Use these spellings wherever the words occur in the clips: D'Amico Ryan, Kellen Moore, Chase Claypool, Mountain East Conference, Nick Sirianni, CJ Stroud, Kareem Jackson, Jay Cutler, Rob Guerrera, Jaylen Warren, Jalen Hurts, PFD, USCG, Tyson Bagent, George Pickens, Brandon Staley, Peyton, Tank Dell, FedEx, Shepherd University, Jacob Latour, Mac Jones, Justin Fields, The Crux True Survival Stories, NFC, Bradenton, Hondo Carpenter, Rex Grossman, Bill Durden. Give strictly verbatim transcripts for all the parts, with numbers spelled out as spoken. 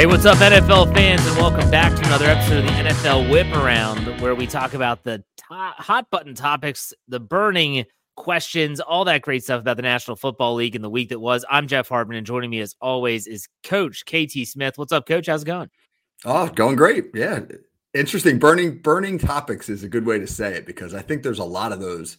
Hey, what's up, N F L fans, and welcome back to another episode of the N F L Whip Around, where we talk about the top, hot button topics, the burning questions, all that great stuff about the National Football League and the week that was. I'm Jeff Hartman, and joining me as always is Coach K T Smith. What's up, Coach? How's it going? Oh, going great. Yeah, interesting. Burning, burning topics is a good way to say it, because I think there's a lot of those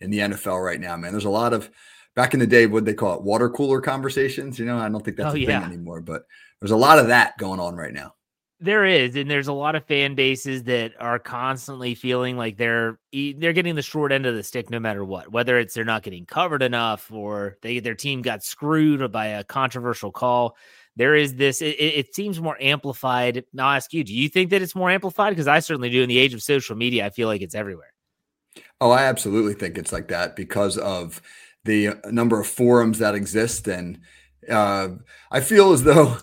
in the N F L right now, man. There's a lot of, back in the day, what they call it, water cooler conversations. You know, I don't think that's oh, a yeah. thing anymore, but there's a lot of that going on right now. There is, and there's a lot of fan bases that are constantly feeling like they're they're getting the short end of the stick no matter what, whether it's they're not getting covered enough or they their team got screwed by a controversial call. There is this, it, it seems more amplified. Now, I'll ask you, do you think that it's more amplified? Because I certainly do. In the age of social media, I feel like it's everywhere. Oh, I absolutely think it's like that because of the number of forums that exist. And uh, I feel as though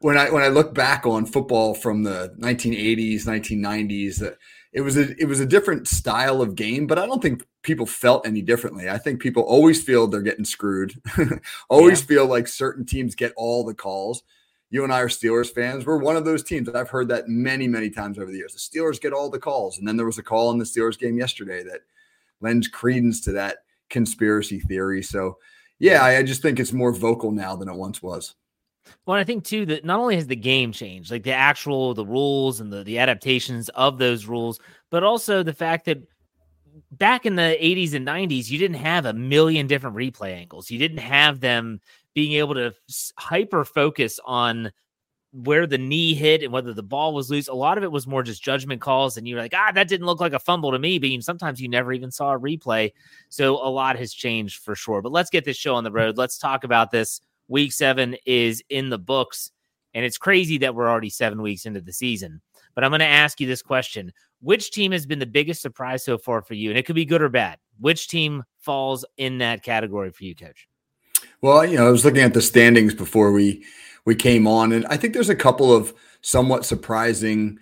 when I when I look back on football from the nineteen eighties, nineteen nineties, that it was a, it was a different style of game, but I don't think people felt any differently. I think people always feel they're getting screwed, always yeah. feel like certain teams get all the calls. You and I are Steelers fans. We're one of those teams that I've heard that many, many times over the years. The Steelers get all the calls. And then there was a call in the Steelers game yesterday that lends credence to that conspiracy theory. So yeah, I, I just think it's more vocal now than it once was. Well, I think too, that not only has the game changed, like the actual, the rules and the, the adaptations of those rules, but also the fact that back in the eighties and nineties, you didn't have a million different replay angles. You didn't have them being able to hyper focus on where the knee hit and whether the ball was loose. A lot of it was more just judgment calls, and you were like, ah, that didn't look like a fumble to me, but sometimes you never even saw a replay. So a lot has changed for sure, but let's get this show on the road. Let's talk about this. Week seven is in the books, and it's crazy that we're already seven weeks into the season, but I'm going to ask you this question. Which team has been the biggest surprise so far for you? And it could be good or bad. Which team falls in that category for you, Coach? Well, you know, I was looking at the standings before we, we came on, and I think there's a couple of somewhat surprising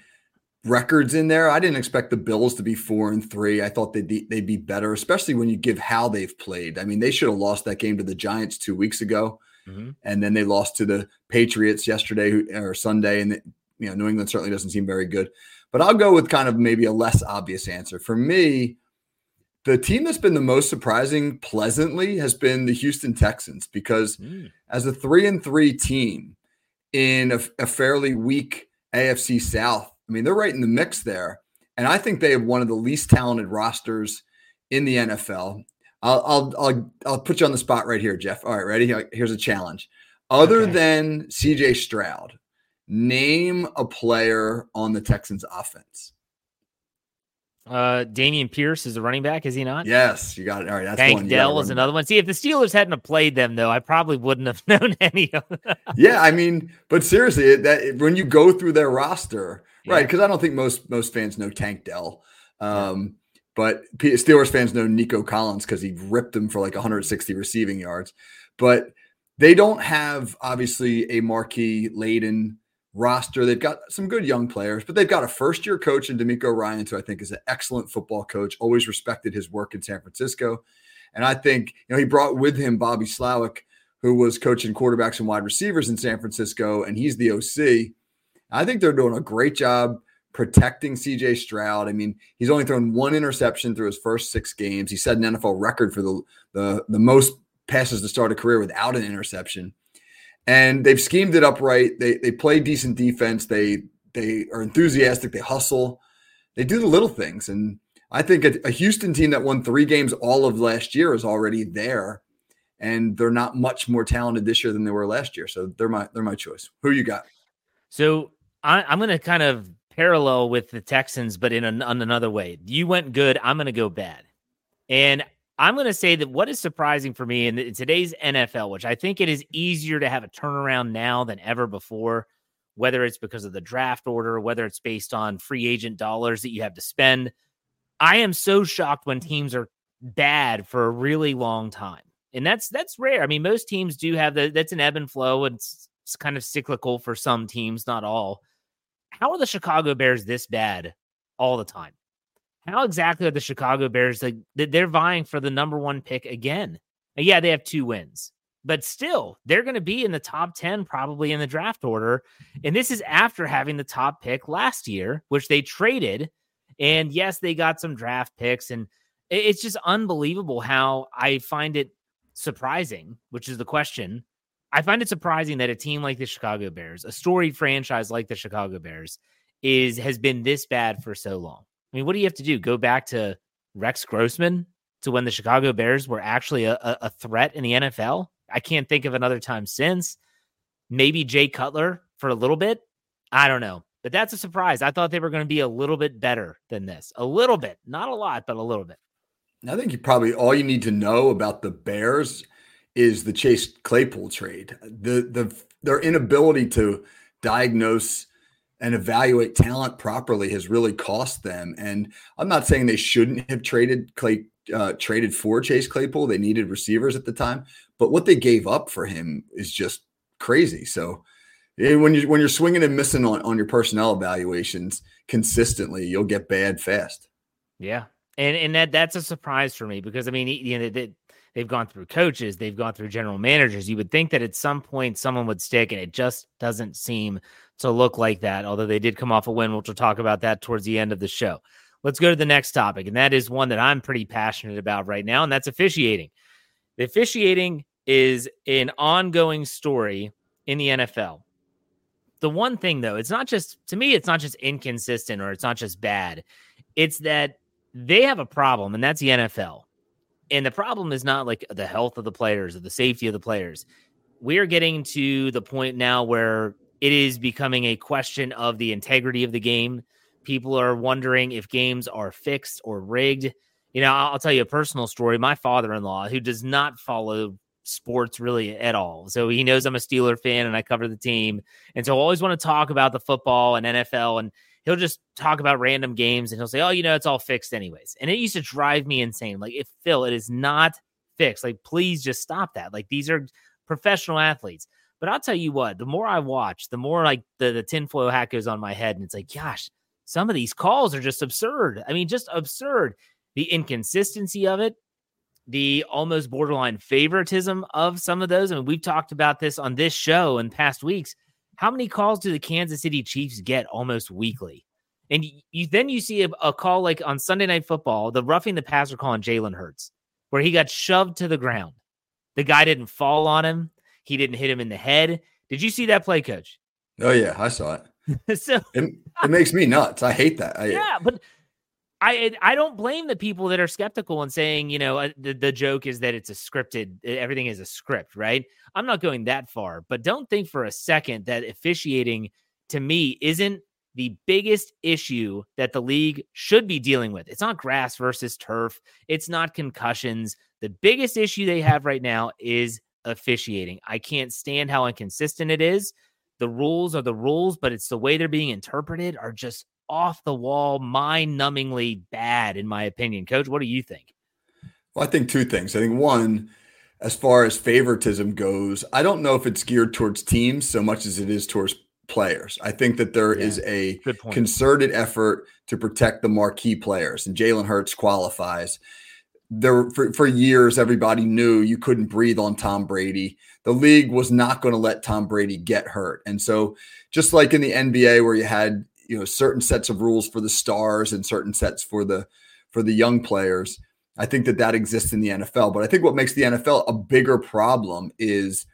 records in there. I didn't expect the Bills to be four and three. I thought they'd be, they'd be better, especially when you give how they've played. I mean, they should have lost that game to the Giants two weeks ago. Mm-hmm. And then they lost to the Patriots yesterday or Sunday. And, you know, New England certainly doesn't seem very good. But I'll go with kind of maybe a less obvious answer. For me, the team that's been the most surprising pleasantly has been the Houston Texans, because mm. as a three and three team in a, a fairly weak A F C South, I mean, they're right in the mix there. And I think they have one of the least talented rosters in the N F L. I'll, I'll, I'll, I'll put you on the spot right here, Jeff. All right, ready? Here's a challenge. Other okay. than C J Stroud, name a player on the Texans offense. Uh, Damian Pierce is a running back, is he not? Yes, you got it. All right, that's Tank one. Tank Dell is another one. See, if the Steelers hadn't played them, though, I probably wouldn't have known any of them. Yeah, I mean, but seriously, that when you go through their roster, yeah. right, because I don't think most most fans know Tank Dell. Um, yeah. But Steelers fans know Nico Collins because he ripped them for like one hundred sixty receiving yards. But they don't have, obviously, a marquee-laden roster. They've got some good young players, but they've got a first-year coach in D'Amico Ryan, who I think is an excellent football coach, always respected his work in San Francisco. And I think, you know, he brought with him Bobby Slawick, who was coaching quarterbacks and wide receivers in San Francisco, and he's the O C. I think they're doing a great job protecting C J Stroud. I mean, he's only thrown one interception through his first six games. He set an N F L record for the, the, the most passes to start a career without an interception. And they've schemed it up right. They they play decent defense. They they are enthusiastic. They hustle. They do the little things. And I think a, a Houston team that won three games all of last year is already there. And they're not much more talented this year than they were last year. So they're my they're my choice. Who you got? So I, I'm going to kind of parallel with the Texans, but in an, on another way. You went good. I'm going to go bad. And I'm going to say that what is surprising for me in, in today's N F L, which I think it is easier to have a turnaround now than ever before, whether it's because of the draft order, whether it's based on free agent dollars that you have to spend. I am so shocked when teams are bad for a really long time. And that's, that's rare. I mean, most teams do have the, that's an ebb and flow. And it's, it's kind of cyclical for some teams, not all. How are the Chicago Bears this bad all the time? How exactly are the Chicago Bears? Like, they're vying for the number one pick again. And yeah, they have two wins, But still, they're going to be in the top ten probably in the draft order. And this is after having the top pick last year, which they traded. And yes, they got some draft picks. And it's just unbelievable how I find it surprising, which is the question. I find it surprising that a team like the Chicago Bears, a storied franchise like the Chicago Bears, is has been this bad for so long. I mean, what do you have to do? Go back to Rex Grossman, to when the Chicago Bears were actually a, a threat in the N F L? I can't think of another time since. Maybe Jay Cutler for a little bit. I don't know. But that's a surprise. I thought they were going to be a little bit better than this. A little bit. Not a lot, but a little bit. I think you probably all you need to know about the Bears is the Chase Claypool trade. The the their inability to diagnose and evaluate talent properly has really cost them. And I'm not saying they shouldn't have traded Clay, uh, traded for Chase Claypool. They needed receivers at the time, but what they gave up for him is just crazy. So when you when you're swinging and missing on, on your personnel evaluations consistently, you'll get bad fast. Yeah. And and that that's a surprise for me because, I mean, you know, they, they've gone through coaches, they've gone through general managers. You would think that at some point someone would stick, and it just doesn't seem to look like that, although they did come off a win, which we'll talk about that towards the end of the show. Let's go to the next topic, and that is one that I'm pretty passionate about right now, and that's officiating. The officiating is an ongoing story in the N F L. The one thing, though, it's not just, to me, it's not just inconsistent or it's not just bad. It's that they have a problem, and that's the N F L. And the problem is not like the health of the players or the safety of the players. We're getting to the point now where it is becoming a question of the integrity of the game. People are wondering if games are fixed or rigged. You know, I'll tell you a personal story. My father-in-law, who does not follow sports really at all. So he knows I'm a Steeler fan and I cover the team. And so I always want to talk about the football and N F L, and he'll just talk about random games and he'll say, oh, you know, it's all fixed anyways. And it used to drive me insane. Like, if Phil, it is not fixed. Like, please just stop that. Like, these are professional athletes. But I'll tell you what, the more I watch, the more like the, the tinfoil hat goes on my head. And it's like, gosh, some of these calls are just absurd. I mean, just absurd. The inconsistency of it, the almost borderline favoritism of some of those. I mean, we've talked about this on this show in past weeks. How many calls do the Kansas City Chiefs get almost weekly? And you then you see a, a call like on Sunday Night Football, the roughing the passer call on Jalen Hurts, where he got shoved to the ground. The guy didn't fall on him. He didn't hit him in the head. Did you see that play, Coach? Oh, yeah, I saw it. so it, it makes me nuts. I hate that. I, yeah, but I I don't blame the people that are skeptical and saying, you know, the, the joke is that it's a scripted, everything is a script, right? I'm not going that far, but don't think for a second that officiating, to me, isn't the biggest issue that the league should be dealing with. It's not grass versus turf. It's not concussions. The biggest issue they have right now is officiating. I can't stand how inconsistent it is. The rules are the rules, but it's the way they're being interpreted are just off the wall, mind-numbingly bad, in my opinion. Coach, what do you think? Well, I think two things. I think one, as far as favoritism goes, I don't know if it's geared towards teams so much as it is towards players. I think that there yeah, is a concerted effort to protect the marquee players, and Jalen Hurts qualifies. There for, for years, everybody knew you couldn't breathe on Tom Brady. The league was not going to let Tom Brady get hurt. And so just like in the N B A where you had you know, certain sets of rules for the stars and certain sets for the, for the young players. I think that that exists in the N F L, but I think what makes the N F L a bigger problem is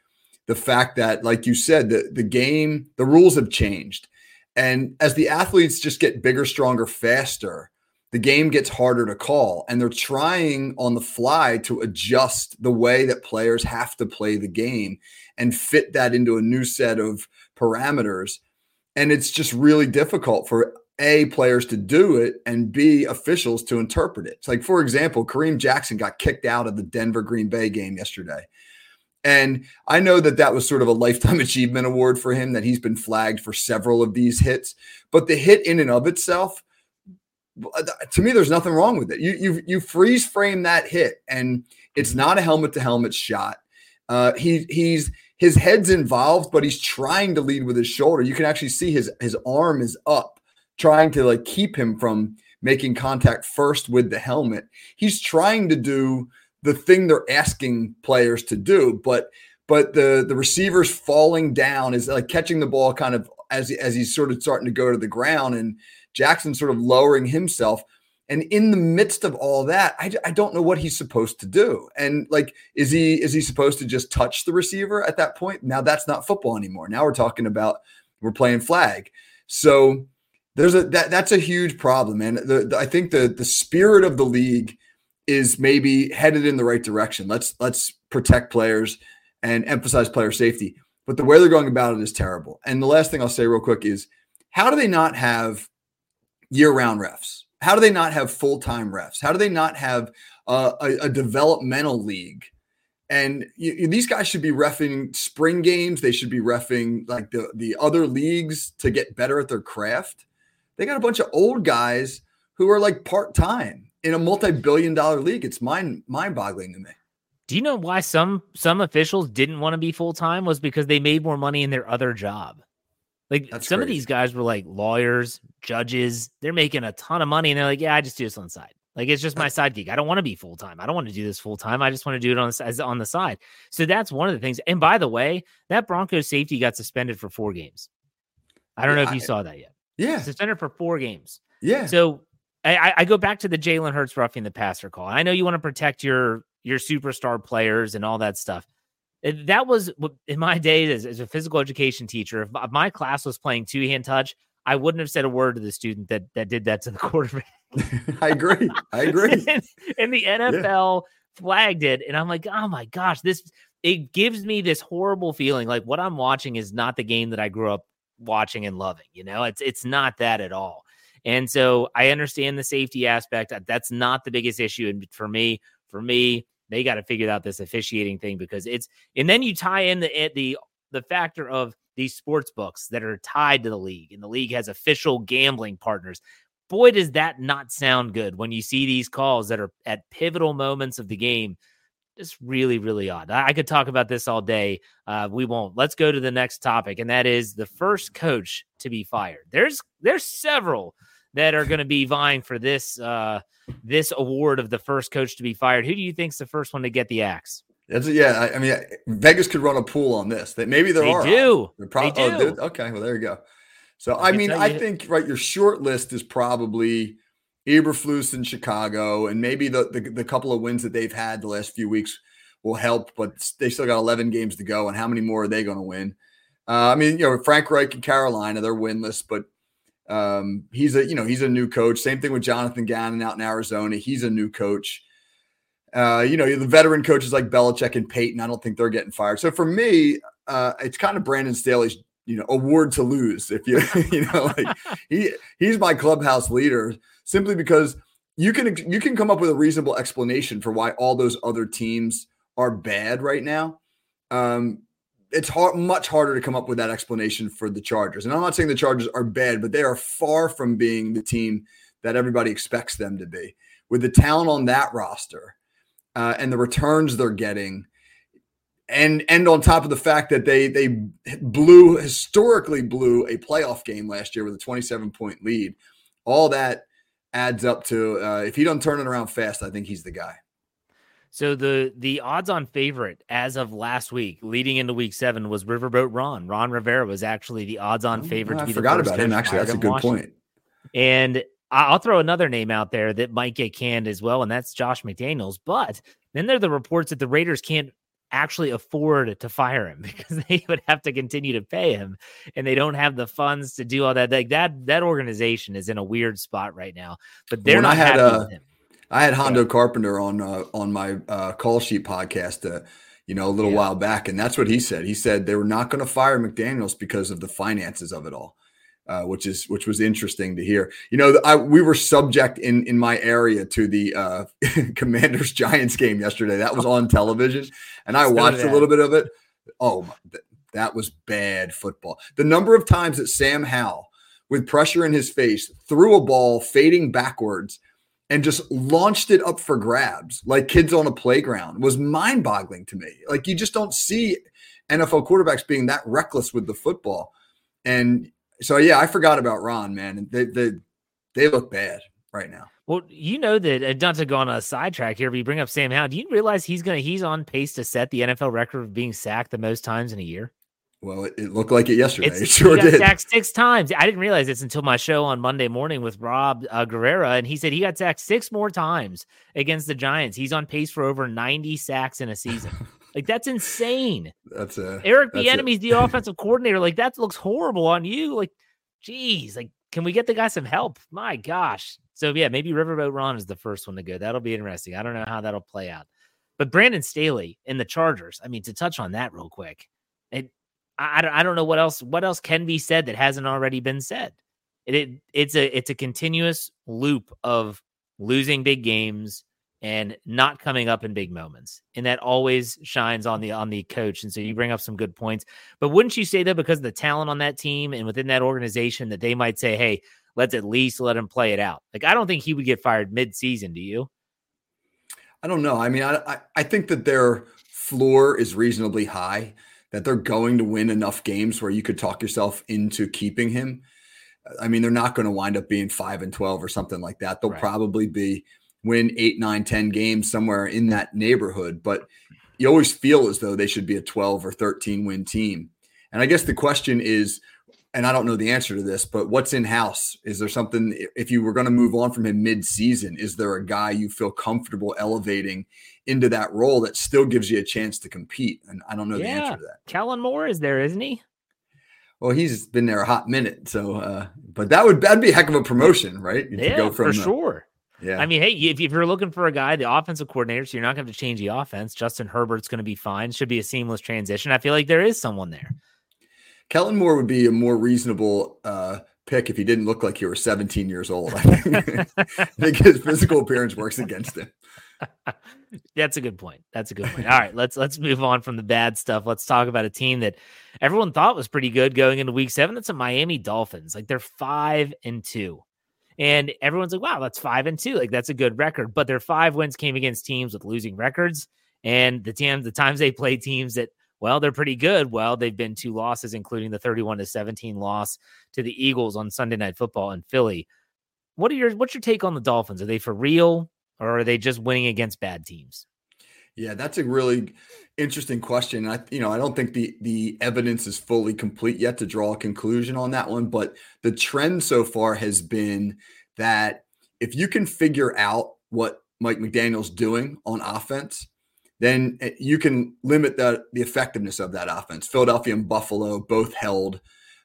the fact that, like you said, the, the game, the rules have changed. And as the athletes just get bigger, stronger, faster, the game gets harder to call, and they're trying on the fly to adjust the way that players have to play the game and fit that into a new set of parameters. And it's just really difficult for A, players to do it, and B, officials to interpret it. It's like, for example, Kareem Jackson got kicked out of the Denver Green Bay game yesterday. And I know that that was sort of a lifetime achievement award for him, that he's been flagged for several of these hits. But the hit in and of itself, to me, there's nothing wrong with it. You, you, you freeze frame that hit, and it's not a helmet-to-helmet shot. Uh, he he's his head's involved, but he's trying to lead with his shoulder. You can actually see his his arm is up, trying to like keep him from making contact first with the helmet. He's trying to do the thing they're asking players to do, but but the the receivers falling down is like catching the ball kind of as as he's sort of starting to go to the ground, and Jackson sort of lowering himself. And in the midst of all that, I, I don't know what he's supposed to do. And like, is he is he supposed to just touch the receiver at that point? Now that's not football anymore. Now we're talking about we're playing flag. So there's a that that's a huge problem. And the, the, I think the the spirit of the league is maybe headed in the right direction. Let's let's protect players and emphasize player safety. But the way they're going about it is terrible. And the last thing I'll say real quick is, how do they not have year-round refs? How do they not have full-time refs? How do they not have uh, a, a developmental league? And you, you, these guys should be reffing spring games. They should be reffing like the, the other leagues to get better at their craft. They got a bunch of old guys who are like part-time in a multi-billion dollar league. It's mind, mind-boggling to me. Do you know why some some officials didn't want to be full-time? Was because they made more money in their other job. Like That's some crazy. Of these guys were like lawyers, judges. They're making a ton of money, and they're like, "Yeah, I just do this on the side. Like it's just my side gig. I don't want to be full time. I don't want to do this full time. I just want to do it on the, as on the side." So that's one of the things. And by the way, that Broncos safety got suspended for four games. I don't yeah, know if you I, saw that yet. Yeah, suspended for four games. Yeah. So I, I go back to the Jalen Hurts roughing the passer call. I know you want to protect your your superstar players and all that stuff. That was in my day as, as a physical education teacher. If my class was playing two hand touch, I wouldn't have said a word to the student that that did that to the quarterback. I agree. I agree. And, and the N F L yeah. flagged it, and I'm like, oh my gosh, this it gives me this horrible feeling. Like what I'm watching is not the game that I grew up watching and loving. You know, it's it's not that at all. And so I understand the safety aspect. That's not the biggest issue. And for me, for me. They got to figure out this officiating thing because it's, and then you tie in the, the, the factor of these sports books that are tied to the league, and the league has official gambling partners. Boy, does that not sound good when you see these calls that are at pivotal moments of the game. It's really, really odd. I, I could talk about this all day. Uh, we won't. Let's go to the next topic. And that is the first coach to be fired. There's, there's several that are going to be vying for this, uh, this award of the first coach to be fired. Who do you think's the first one to get the axe? That's a, yeah. I, I mean, Vegas could run a pool on this. That maybe there they are. Do. Pro- they do. Oh, okay. Well, there you go. So, I, I mean, I you. think, right, your short list is probably Eberflus in Chicago, and maybe the, the, the couple of wins that they've had the last few weeks will help, but they still got eleven games to go. And how many more are they going to win? Uh, I mean, you know, Frank Reich in Carolina, they're winless, but Um, he's a, you know, he's a new coach. Same thing with Jonathan Gannon out in Arizona. He's a new coach. Uh, you know, the veteran coaches like Belichick and Peyton, I don't think they're getting fired. So for me, uh, it's kind of Brandon Staley's, you know, award to lose. If you, you know, like he, he's my clubhouse leader simply because you can, you can come up with a reasonable explanation for why all those other teams are bad right now. Um, It's hard, much harder to come up with that explanation for the Chargers. And I'm not saying the Chargers are bad, but they are far from being the team that everybody expects them to be. With the talent on that roster uh, and the returns they're getting, and and on top of the fact that they they blew, historically blew a playoff game last year with a twenty-seven point lead, all that adds up to uh, if he doesn't turn it around fast, I think he's the guy. So the the odds-on favorite as of last week, leading into week seven, was Riverboat Ron. Ron Rivera was actually the odds-on favorite. Oh, to be I forgot the first about him, actually. That's a good Washington. point. And I'll throw another name out there that might get canned as well, and that's Josh McDaniels. But then there are the reports that the Raiders can't actually afford to fire him because they would have to continue to pay him, and they don't have the funds to do all that. Like that, that organization is in a weird spot right now. But they're when not I had, happy uh... with him. I had Hondo yeah. Carpenter on uh, on my uh, Call Sheet podcast, uh, you know, a little yeah. while back, and that's what he said. He said they were not going to fire McDaniels because of the finances of it all, uh, which is which was interesting to hear. You know, I, we were subject in in my area to the uh, Commanders Giants game yesterday. That was on television, and I watched a little bit of it. Oh, my, that was bad football. The number of times that Sam Howell, with pressure in his face, threw a ball fading backwards and just launched it up for grabs like kids on a playground was mind-boggling to me. Like you just don't see N F L quarterbacks being that reckless with the football. And so, yeah, I forgot about Ron, man. They they, they look bad right now. Well, you know that, uh, not to go on a sidetrack here, but you bring up Sam Howell. Do you realize he's going to, he's on pace to set the N F L record of being sacked the most times in a year? Well, it, it looked like it yesterday. It's, it sure he got did. Sacked six times. I didn't realize this until my show on Monday morning with Rob uh, Guerrera, and he said he got sacked six more times against the Giants. He's on pace for over ninety sacks in a season. Like, that's insane. That's uh, Eric Bieniemy's the offensive coordinator. Like, that looks horrible on you. Like, geez, like, can we get the guy some help? My gosh. So yeah, maybe Riverboat Ron is the first one to go. That'll be interesting. I don't know how that'll play out. But Brandon Staley and the Chargers. I mean, to touch on that real quick. It, I don't, I don't know what else, what else can be said that hasn't already been said. It, it it's a, it's a continuous loop of losing big games and not coming up in big moments. And that always shines on the, on the coach. And so you bring up some good points, but wouldn't you say though, because of the talent on that team and within that organization, that they might say, hey, let's at least let him play it out. Like, I don't think he would get fired mid season. Do you? I don't know. I mean, I, I, I think that their floor is reasonably high, that they're going to win enough games where you could talk yourself into keeping him. I mean, they're not going to wind up being five and twelve or something like that. They'll right. probably be win eight, nine, ten games somewhere in that neighborhood. But you always feel as though they should be a twelve or thirteen win team. And I guess the question is, and I don't know the answer to this, but what's in house? Is there something, if you were going to move on from him mid-season, is there a guy you feel comfortable elevating into that role that still gives you a chance to compete? And I don't know yeah. the answer to that. Kellen Moore is there, isn't he? Well, he's been there a hot minute. So, uh, but that would, that'd be a heck of a promotion, right? You yeah, go from for the, sure. Yeah. I mean, hey, if, if you're looking for a guy, the offensive coordinator, so you're not going to have to change the offense. Justin Herbert's going to be fine. Should be a seamless transition. I feel like there is someone there. Kellen Moore would be a more reasonable uh, pick if he didn't look like he were seventeen years old. I think, I think his physical appearance works against him. That's a good point. That's a good point. All right, let's let's move on from the bad stuff. Let's talk about a team that everyone thought was pretty good going into week seven. That's the Miami Dolphins. Like, they're five and two. And everyone's like, wow, that's five and two. Like, that's a good record. But their five wins came against teams with losing records. And the team, the times they play teams that, well, they're pretty good. Well, they've been two losses, including the thirty-one to seventeen loss to the Eagles on Sunday Night Football in Philly. What are your, what's your take on the Dolphins? Are they for real, or are they just winning against bad teams? Yeah, that's a really interesting question. I, you know, I don't think the the evidence is fully complete yet to draw a conclusion on that one, but the trend so far has been that if you can figure out what Mike McDaniel's doing on offense, then you can limit the, the effectiveness of that offense. Philadelphia and Buffalo both held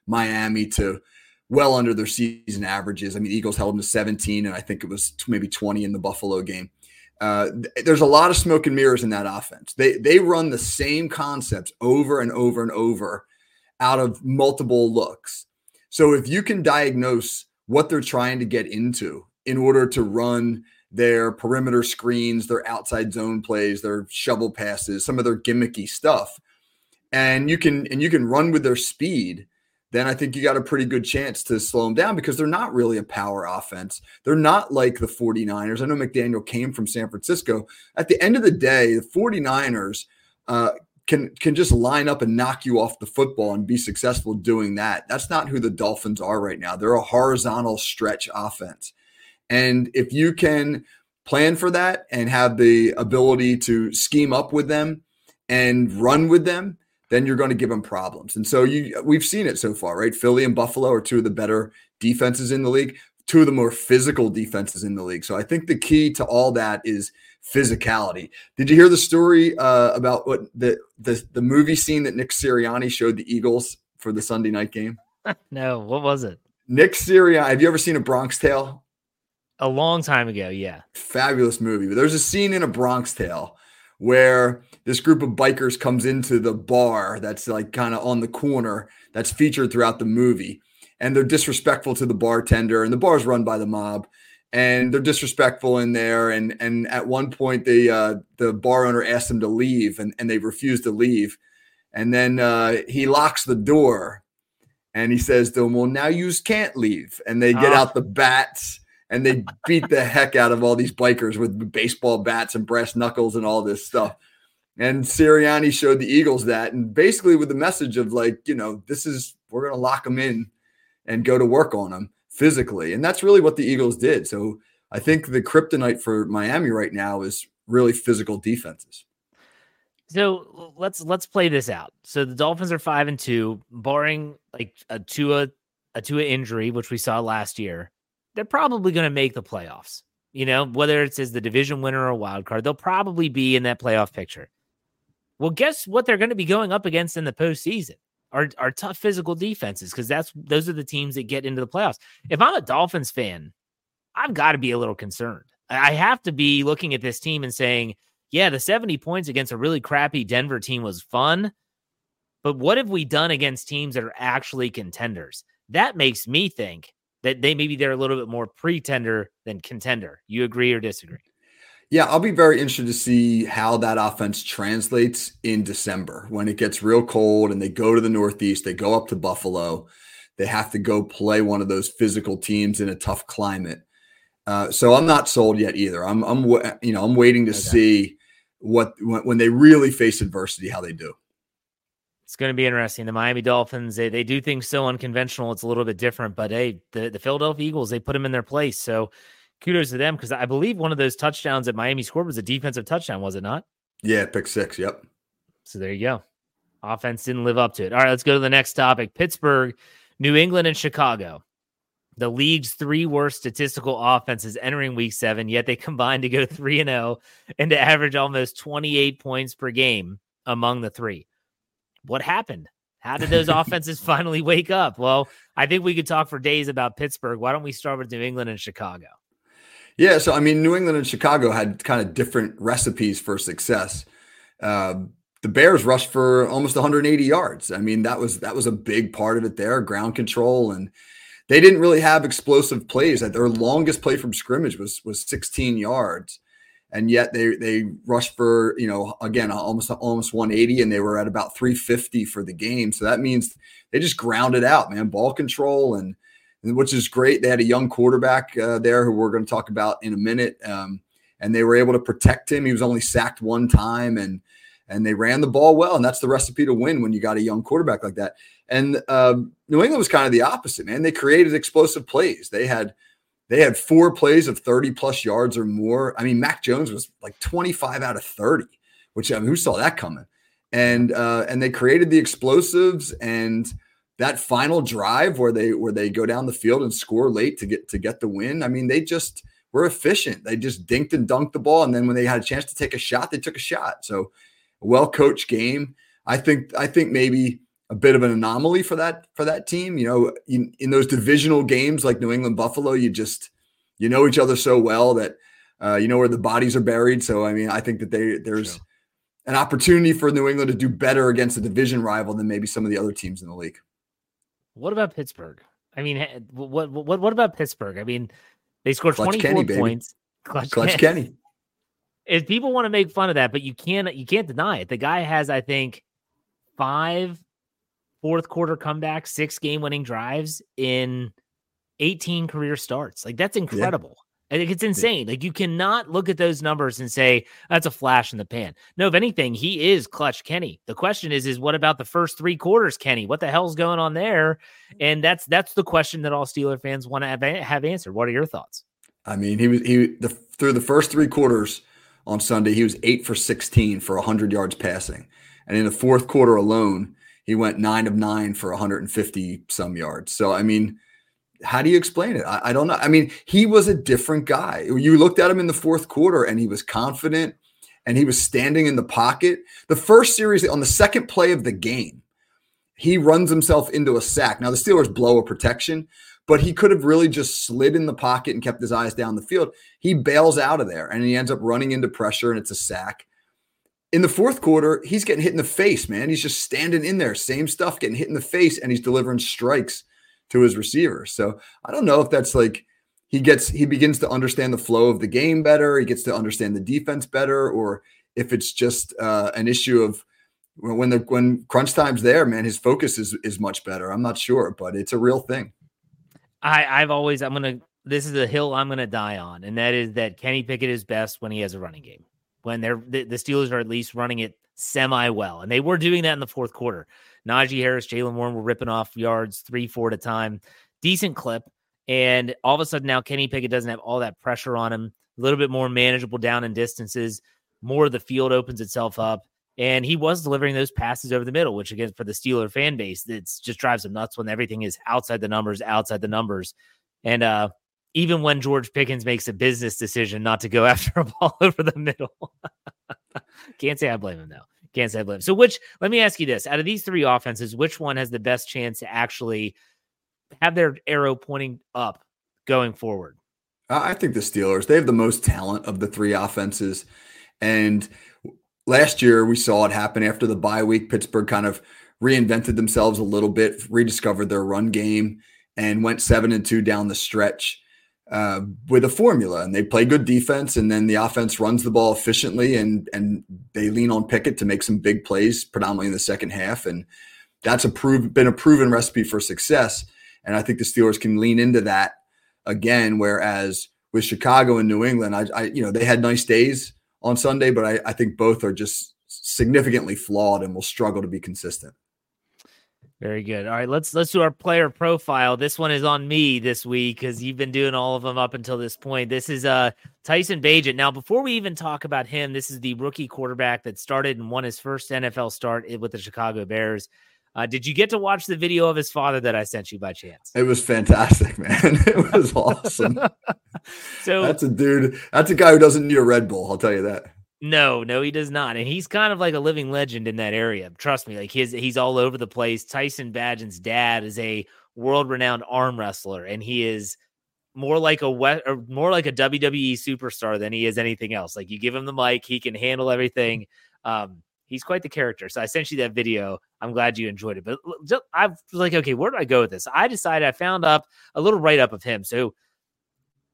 Miami to well under their season averages. I mean, Eagles held them to seventeen, and I think it was maybe twenty in the Buffalo game. Uh, there's a lot of smoke and mirrors in that offense. They they run the same concepts over and over and over out of multiple looks. So if you can diagnose what they're trying to get into in order to run their perimeter screens, their outside zone plays, their shovel passes, some of their gimmicky stuff, and you can and you can run with their speed, then I think you got a pretty good chance to slow them down, because they're not really a power offense. They're not like the 49ers. I know McDaniel came from San Francisco. At the end of the day, the 49ers uh, can, can just line up and knock you off the football and be successful doing that. That's not who the Dolphins are right now. They're a horizontal stretch offense. And if you can plan for that and have the ability to scheme up with them and run with them, then you're going to give them problems. And so you, we've seen it so far, right? Philly and Buffalo are two of the better defenses in the league, two of the more physical defenses in the league. So I think the key to all that is physicality. Did you hear the story uh, about what the, the the movie scene that Nick Sirianni showed the Eagles for the Sunday night game? No, what was it? Nick Sirianni. Have you ever seen A Bronx Tale? A long time ago, yeah. Fabulous movie. But there's a scene in A Bronx Tale where this group of bikers comes into the bar that's like kind of on the corner that's featured throughout the movie. And they're disrespectful to the bartender. And the bar's run by the mob. And they're disrespectful in there. And and at one point, the, uh, the bar owner asks them to leave. And, and they refuse to leave. And then uh, he locks the door. And he says to them, well, now you can't leave. And they get oh. out the bats. And they beat the heck out of all these bikers with baseball bats and brass knuckles and all this stuff. And Sirianni showed the Eagles that, and basically with the message of like, you know, this is, we're going to lock them in and go to work on them physically. And that's really what the Eagles did. So I think the kryptonite for Miami right now is really physical defenses. So let's let's play this out. So the Dolphins are five and two, barring like a Tua a Tua injury, which we saw last year. They're probably going to make the playoffs. You know, whether it's as the division winner or a wild card, they'll probably be in that playoff picture. Well, guess what they're going to be going up against in the postseason are are tough physical defenses, because that's those are the teams that get into the playoffs. If I'm a Dolphins fan, I've got to be a little concerned. I have to be looking at this team and saying, yeah, the seventy points against a really crappy Denver team was fun, but what have we done against teams that are actually contenders? That makes me think that they maybe they're a little bit more pretender than contender. You agree or disagree? Yeah, I'll be very interested to see how that offense translates in December when it gets real cold and they go to the Northeast, they go up to Buffalo, they have to go play one of those physical teams in a tough climate. Uh, so I'm not sold yet either. I'm, I'm, you know, I'm waiting to okay. see what when, when they really face adversity, how they do. It's going to be interesting. The Miami Dolphins, they, they do things so unconventional. It's a little bit different, but hey, the, the Philadelphia Eagles, they put them in their place. So kudos to them, because I believe one of those touchdowns that Miami scored was a defensive touchdown, was it not? Yeah, pick six. Yep. So there you go. Offense didn't live up to it. All right, let's go to the next topic. Pittsburgh, New England, and Chicago. The league's three worst statistical offenses entering week seven, yet they combined to go three and oh and to average almost twenty-eight points per game among the three. What happened? How did those offenses finally wake up? Well, I think we could talk for days about Pittsburgh. Why don't we start with New England and Chicago? Yeah, so, I mean, New England and Chicago had kind of different recipes for success. Uh, the Bears rushed for almost one hundred eighty yards. I mean, that was that was a big part of it there, ground control. And they didn't really have explosive plays. Their longest play from scrimmage was was sixteen yards. And yet they they rushed for, you know, again, almost almost one hundred eighty, and they were at about three hundred fifty for the game. So that means they just grounded out, man, ball control, and, and which is great. They had a young quarterback uh, there who we're going to talk about in a minute, um, and they were able to protect him. He was only sacked one time, and and they ran the ball well, and that's the recipe to win when you got a young quarterback like that. And uh, New England was kind of the opposite, man. They created explosive plays. They had – They had four plays of thirty-plus yards or more. I mean, Mac Jones was like twenty-five out of thirty, which, I mean, who saw that coming? And uh, and they created the explosives, and that final drive where they where they go down the field and score late to get to get the win. I mean, they just were efficient. They just dinked and dunked the ball, and then when they had a chance to take a shot, they took a shot. So, a well-coached game. I think I think maybe a bit of an anomaly for that, for that team, you know, in, in those divisional games like New England, Buffalo, you just, you know, each other so well that uh, you know where the bodies are buried. So, I mean, I think that they, there's sure. an opportunity for New England to do better against a division rival than maybe some of the other teams in the league. What about Pittsburgh? I mean, what, what, what about Pittsburgh? I mean, they scored Clutch twenty-four Kenny, points. Clutch, Clutch Kenny. Kenny. If people want to make fun of that, but you can't, you can't deny it. The guy has, I think, five fourth quarter comeback, six game winning drives in eighteen career starts. Like, that's incredible. Yeah. I think it's insane. Yeah. Like, you cannot look at those numbers and say that's a flash in the pan. No, if anything, he is Clutch Kenny. The question is, is what about the first three quarters, Kenny? What the hell's going on there? And that's, that's the question that all Steeler fans want to have, have answered. What are your thoughts? I mean, he was, he, the, through the first three quarters on Sunday, he was eight for sixteen for a hundred yards passing. And in the fourth quarter alone, he went nine of nine for one hundred fifty some yards. So, I mean, how do you explain it? I, I don't know. I mean, he was a different guy. You looked at him in the fourth quarter and he was confident and he was standing in the pocket. The first series, on the second play of the game, he runs himself into a sack. Now, the Steelers blow a protection, but he could have really just slid in the pocket and kept his eyes down the field. He bails out of there and he ends up running into pressure and it's a sack. In the fourth quarter, he's getting hit in the face, man. He's just standing in there, same stuff, getting hit in the face, and he's delivering strikes to his receivers. So I don't know if that's like he gets, he begins to understand the flow of the game better. He gets to understand the defense better, or if it's just uh, an issue of when the when crunch time's there, man, his focus is is much better. I'm not sure, but it's a real thing. I I've always I'm gonna this is a hill I'm gonna die on, and that is that Kenny Pickett is best when he has a running game. When they're the, the Steelers are at least running it semi well, and they were doing that in the fourth quarter. Najee Harris, Jaylen Warren were ripping off yards three, four at a time, decent clip. And all of a sudden now Kenny Pickett doesn't have all that pressure on him, a little bit more manageable down in distances, more of the field opens itself up. And he was delivering those passes over the middle, which again, for the Steeler fan base, it just drives them nuts when everything is outside the numbers, outside the numbers. And uh, even when George Pickens makes a business decision not to go after a ball over the middle. Can't say I blame him, though. Can't say I blame him. So which, let me ask you this. Out of these three offenses, which one has the best chance to actually have their arrow pointing up going forward? I think the Steelers, they have the most talent of the three offenses. And last year, we saw it happen after the bye week. Pittsburgh kind of reinvented themselves a little bit, rediscovered their run game, and went seven and two down the stretch uh, with a formula. And they play good defense, and then the offense runs the ball efficiently, and and they lean on Pickett to make some big plays, predominantly in the second half. And that's a prove, been a proven recipe for success. And I think the Steelers can lean into that again. Whereas with Chicago and New England, I, I you know they had nice days on Sunday, but I, I think both are just significantly flawed and will struggle to be consistent. Very good. All right, let's let's do our player profile. This one is on me this week because you've been doing all of them up until this point. This is uh, Tyson Bagent. Now, before we even talk about him, this is the rookie quarterback that started and won his first N F L start with the Chicago Bears. Uh, did you get to watch the video of his father that I sent you by chance? It was fantastic, man. It was awesome. So that's a dude. That's a guy who doesn't need a Red Bull. I'll tell you that. No, no, he does not. And he's kind of like a living legend in that area. Trust me. Like his, he's all over the place. Tyson Bagent's dad is a world-renowned arm wrestler, and he is more like a West, or more like a W W E superstar than he is anything else. Like you give him the mic, he can handle everything. Um, He's quite the character. So I sent you that video. I'm glad you enjoyed it. But I was like, okay, where do I go with this? I decided I found up a little write-up of him. So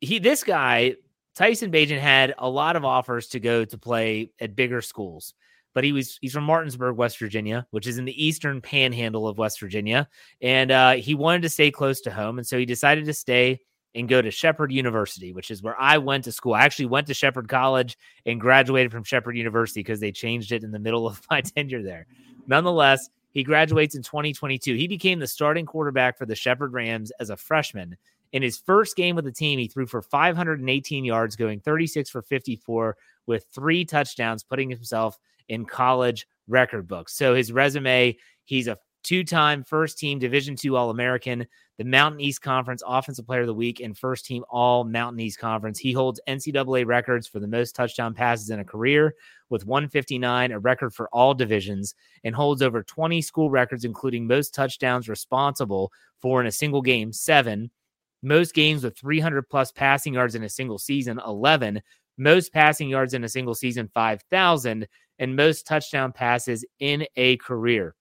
he, this guy, Tyson Bagent, had a lot of offers to go to play at bigger schools. But he was he's from Martinsburg, West Virginia, which is in the eastern panhandle of West Virginia. And uh, he wanted to stay close to home. And so he decided to stay and go to Shepherd University, which is where I went to school. I actually went to Shepherd College and graduated from Shepherd University because they changed it in the middle of my tenure there. Nonetheless, he graduates in twenty twenty-two. He became the starting quarterback for the Shepherd Rams as a freshman. In his first game with the team, he threw for five hundred eighteen yards, going thirty-six for fifty-four with three touchdowns, putting himself in college record books. So his resume, he's a two-time first-team Division two All-American, the Mountain East Conference Offensive Player of the Week, and first-team All-Mountain East Conference. He holds N C double A records for the most touchdown passes in a career with one fifty-nine, a record for all divisions, and holds over twenty school records, including most touchdowns responsible for in a single game, seven, most games with three hundred plus passing yards in a single season, eleven, most passing yards in a single season, five thousand, and most touchdown passes in a career.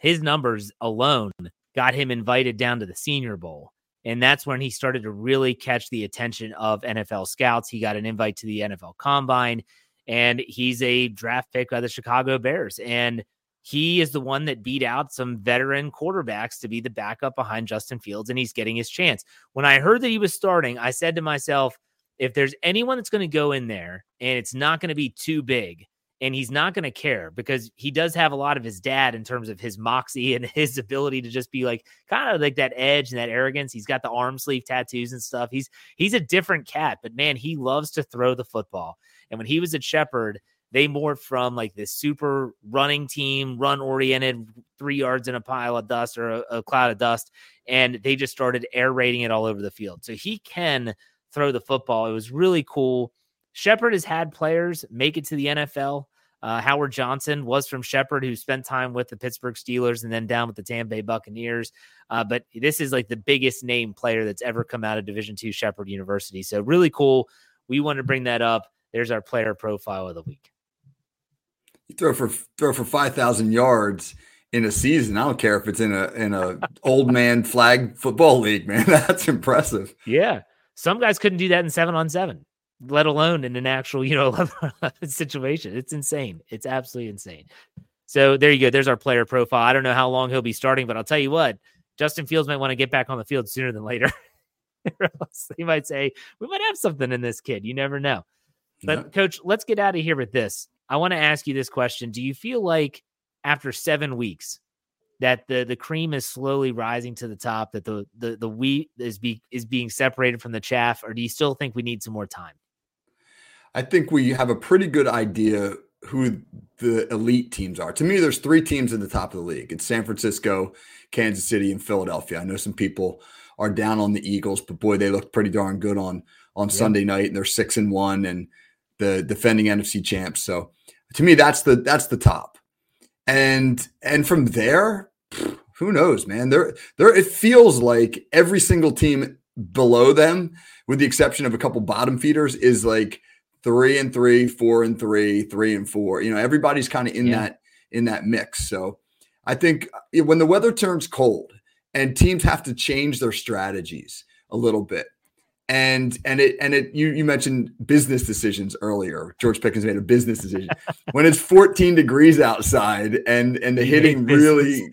His numbers alone got him invited down to the Senior Bowl. And that's when he started to really catch the attention of N F L scouts. He got an invite to the N F L Combine, and he's a draft pick by the Chicago Bears. And he is the one that beat out some veteran quarterbacks to be the backup behind Justin Fields, and he's getting his chance. When I heard that he was starting, I said to myself, if there's anyone that's going to go in there and it's not going to be too big, and he's not going to care, because he does have a lot of his dad in terms of his moxie and his ability to just be like kind of like that edge and that arrogance. He's got the arm sleeve tattoos and stuff. He's he's a different cat, but man, he loves to throw the football. And when he was at Shepherd, they morphed from like this super running team, run oriented, three yards in a pile of dust or a, a cloud of dust, and they just started air raiding it all over the field. So he can throw the football. It was really cool. Shepherd has had players make it to the N F L. Uh, Howard Johnson was from Shepherd, who spent time with the Pittsburgh Steelers and then down with the Tampa Bay Buccaneers. Uh, but this is like the biggest name player that's ever come out of Division two Shepherd University. So really cool. We want to bring that up. There's our player profile of the week. You throw for throw for five thousand yards in a season. I don't care if it's in a in a old man flag football league, man. That's impressive. Yeah, some guys couldn't do that in seven on seven. Let alone in an actual, you know, situation. It's insane. It's absolutely insane. So there you go. There's our player profile. I don't know how long he'll be starting, but I'll tell you what, Justin Fields might want to get back on the field sooner than later. He might say, we might have something in this kid. You never know. But yeah. Coach, let's get out of here with this. I want to ask you this question. Do you feel like after seven weeks, that the the cream is slowly rising to the top, that the the, the wheat is be, is being separated from the chaff, or do you still think we need some more time? I think we have a pretty good idea who the elite teams are. To me, there's three teams at the top of the league. It's San Francisco, Kansas City, and Philadelphia. I know some people are down on the Eagles, but boy, they looked pretty darn good on on yeah. Sunday night, and they're six and one and the defending N F C champs. So to me, that's the that's the top. And and from there, who knows, man? There there it feels like every single team below them, with the exception of a couple bottom feeders, is like three and three, four and three, three and four. You know, everybody's kind of in yeah. that in that mix. So I think when the weather turns cold and teams have to change their strategies a little bit, and and it and it you you mentioned business decisions earlier. George Pickens made a business decision when it's fourteen degrees outside and and the hitting really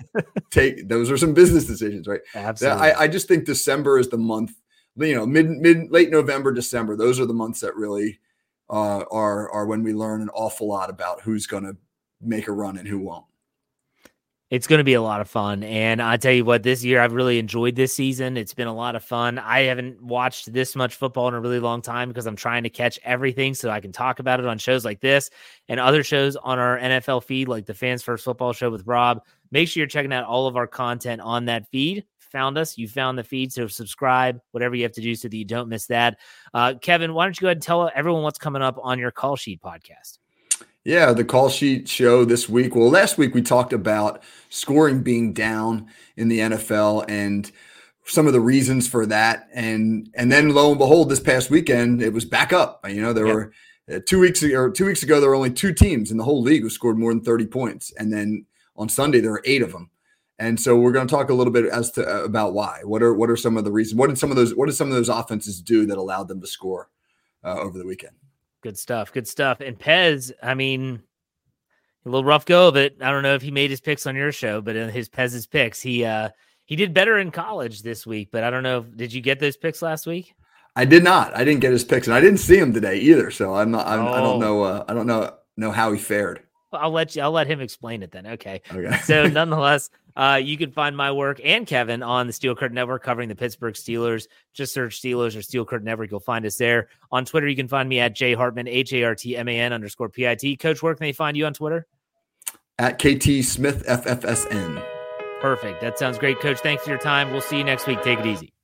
take. Those are some business decisions, right? Absolutely. I, I just think December is the month. You know, mid mid late November, December. Those are the months that really. Uh, are are when we learn an awful lot about who's going to make a run and who won't. It's going to be a lot of fun. And I tell you what, this year I've really enjoyed this season. It's been a lot of fun. I haven't watched this much football in a really long time because I'm trying to catch everything so I can talk about it on shows like this and other shows on our N F L feed, like the Fans First Football Show with Rob. Make sure you're checking out all of our content on that feed. Found us, you found the feed, so subscribe, whatever you have to do so that you don't miss that. Uh, Kevin, why don't you go ahead and tell everyone what's coming up on your Call Sheet podcast? Yeah, the Call Sheet show this week. Well, last week we talked about scoring being down in the N F L and some of the reasons for that. And and then lo and behold, this past weekend, it was back up. You know, there yep. were uh, two weeks ago, or two weeks ago, there were only two teams in the whole league who scored more than thirty points. And then on Sunday, there were eight of them. And so we're going to talk a little bit as to uh, about why. What are what are some of the reasons? What did some of those what did some of those offenses do that allowed them to score uh, over the weekend? Good stuff. Good stuff. And Pez, I mean, a little rough go of it. I don't know if he made his picks on your show, but in his Pez's picks, he uh, he did better in college this week. But I don't know. Did you get those picks last week? I did not. I didn't get his picks, and I didn't see him today either. So I'm not. I'm, oh. I don't know. Uh, I don't know know how he fared. I'll let you. I'll let him explain it then. Okay. Okay. So nonetheless. Uh, you can find my work and Kevin on the Steel Curtain Network covering the Pittsburgh Steelers. Just search Steelers or Steel Curtain Network. You'll find us there. On Twitter, you can find me at Jay Hartman, H A R T M A N underscore P I T. Coach, where can they find you on Twitter? At K T Smith F F S N. Perfect. That sounds great, Coach. Thanks for your time. We'll see you next week. Take it easy.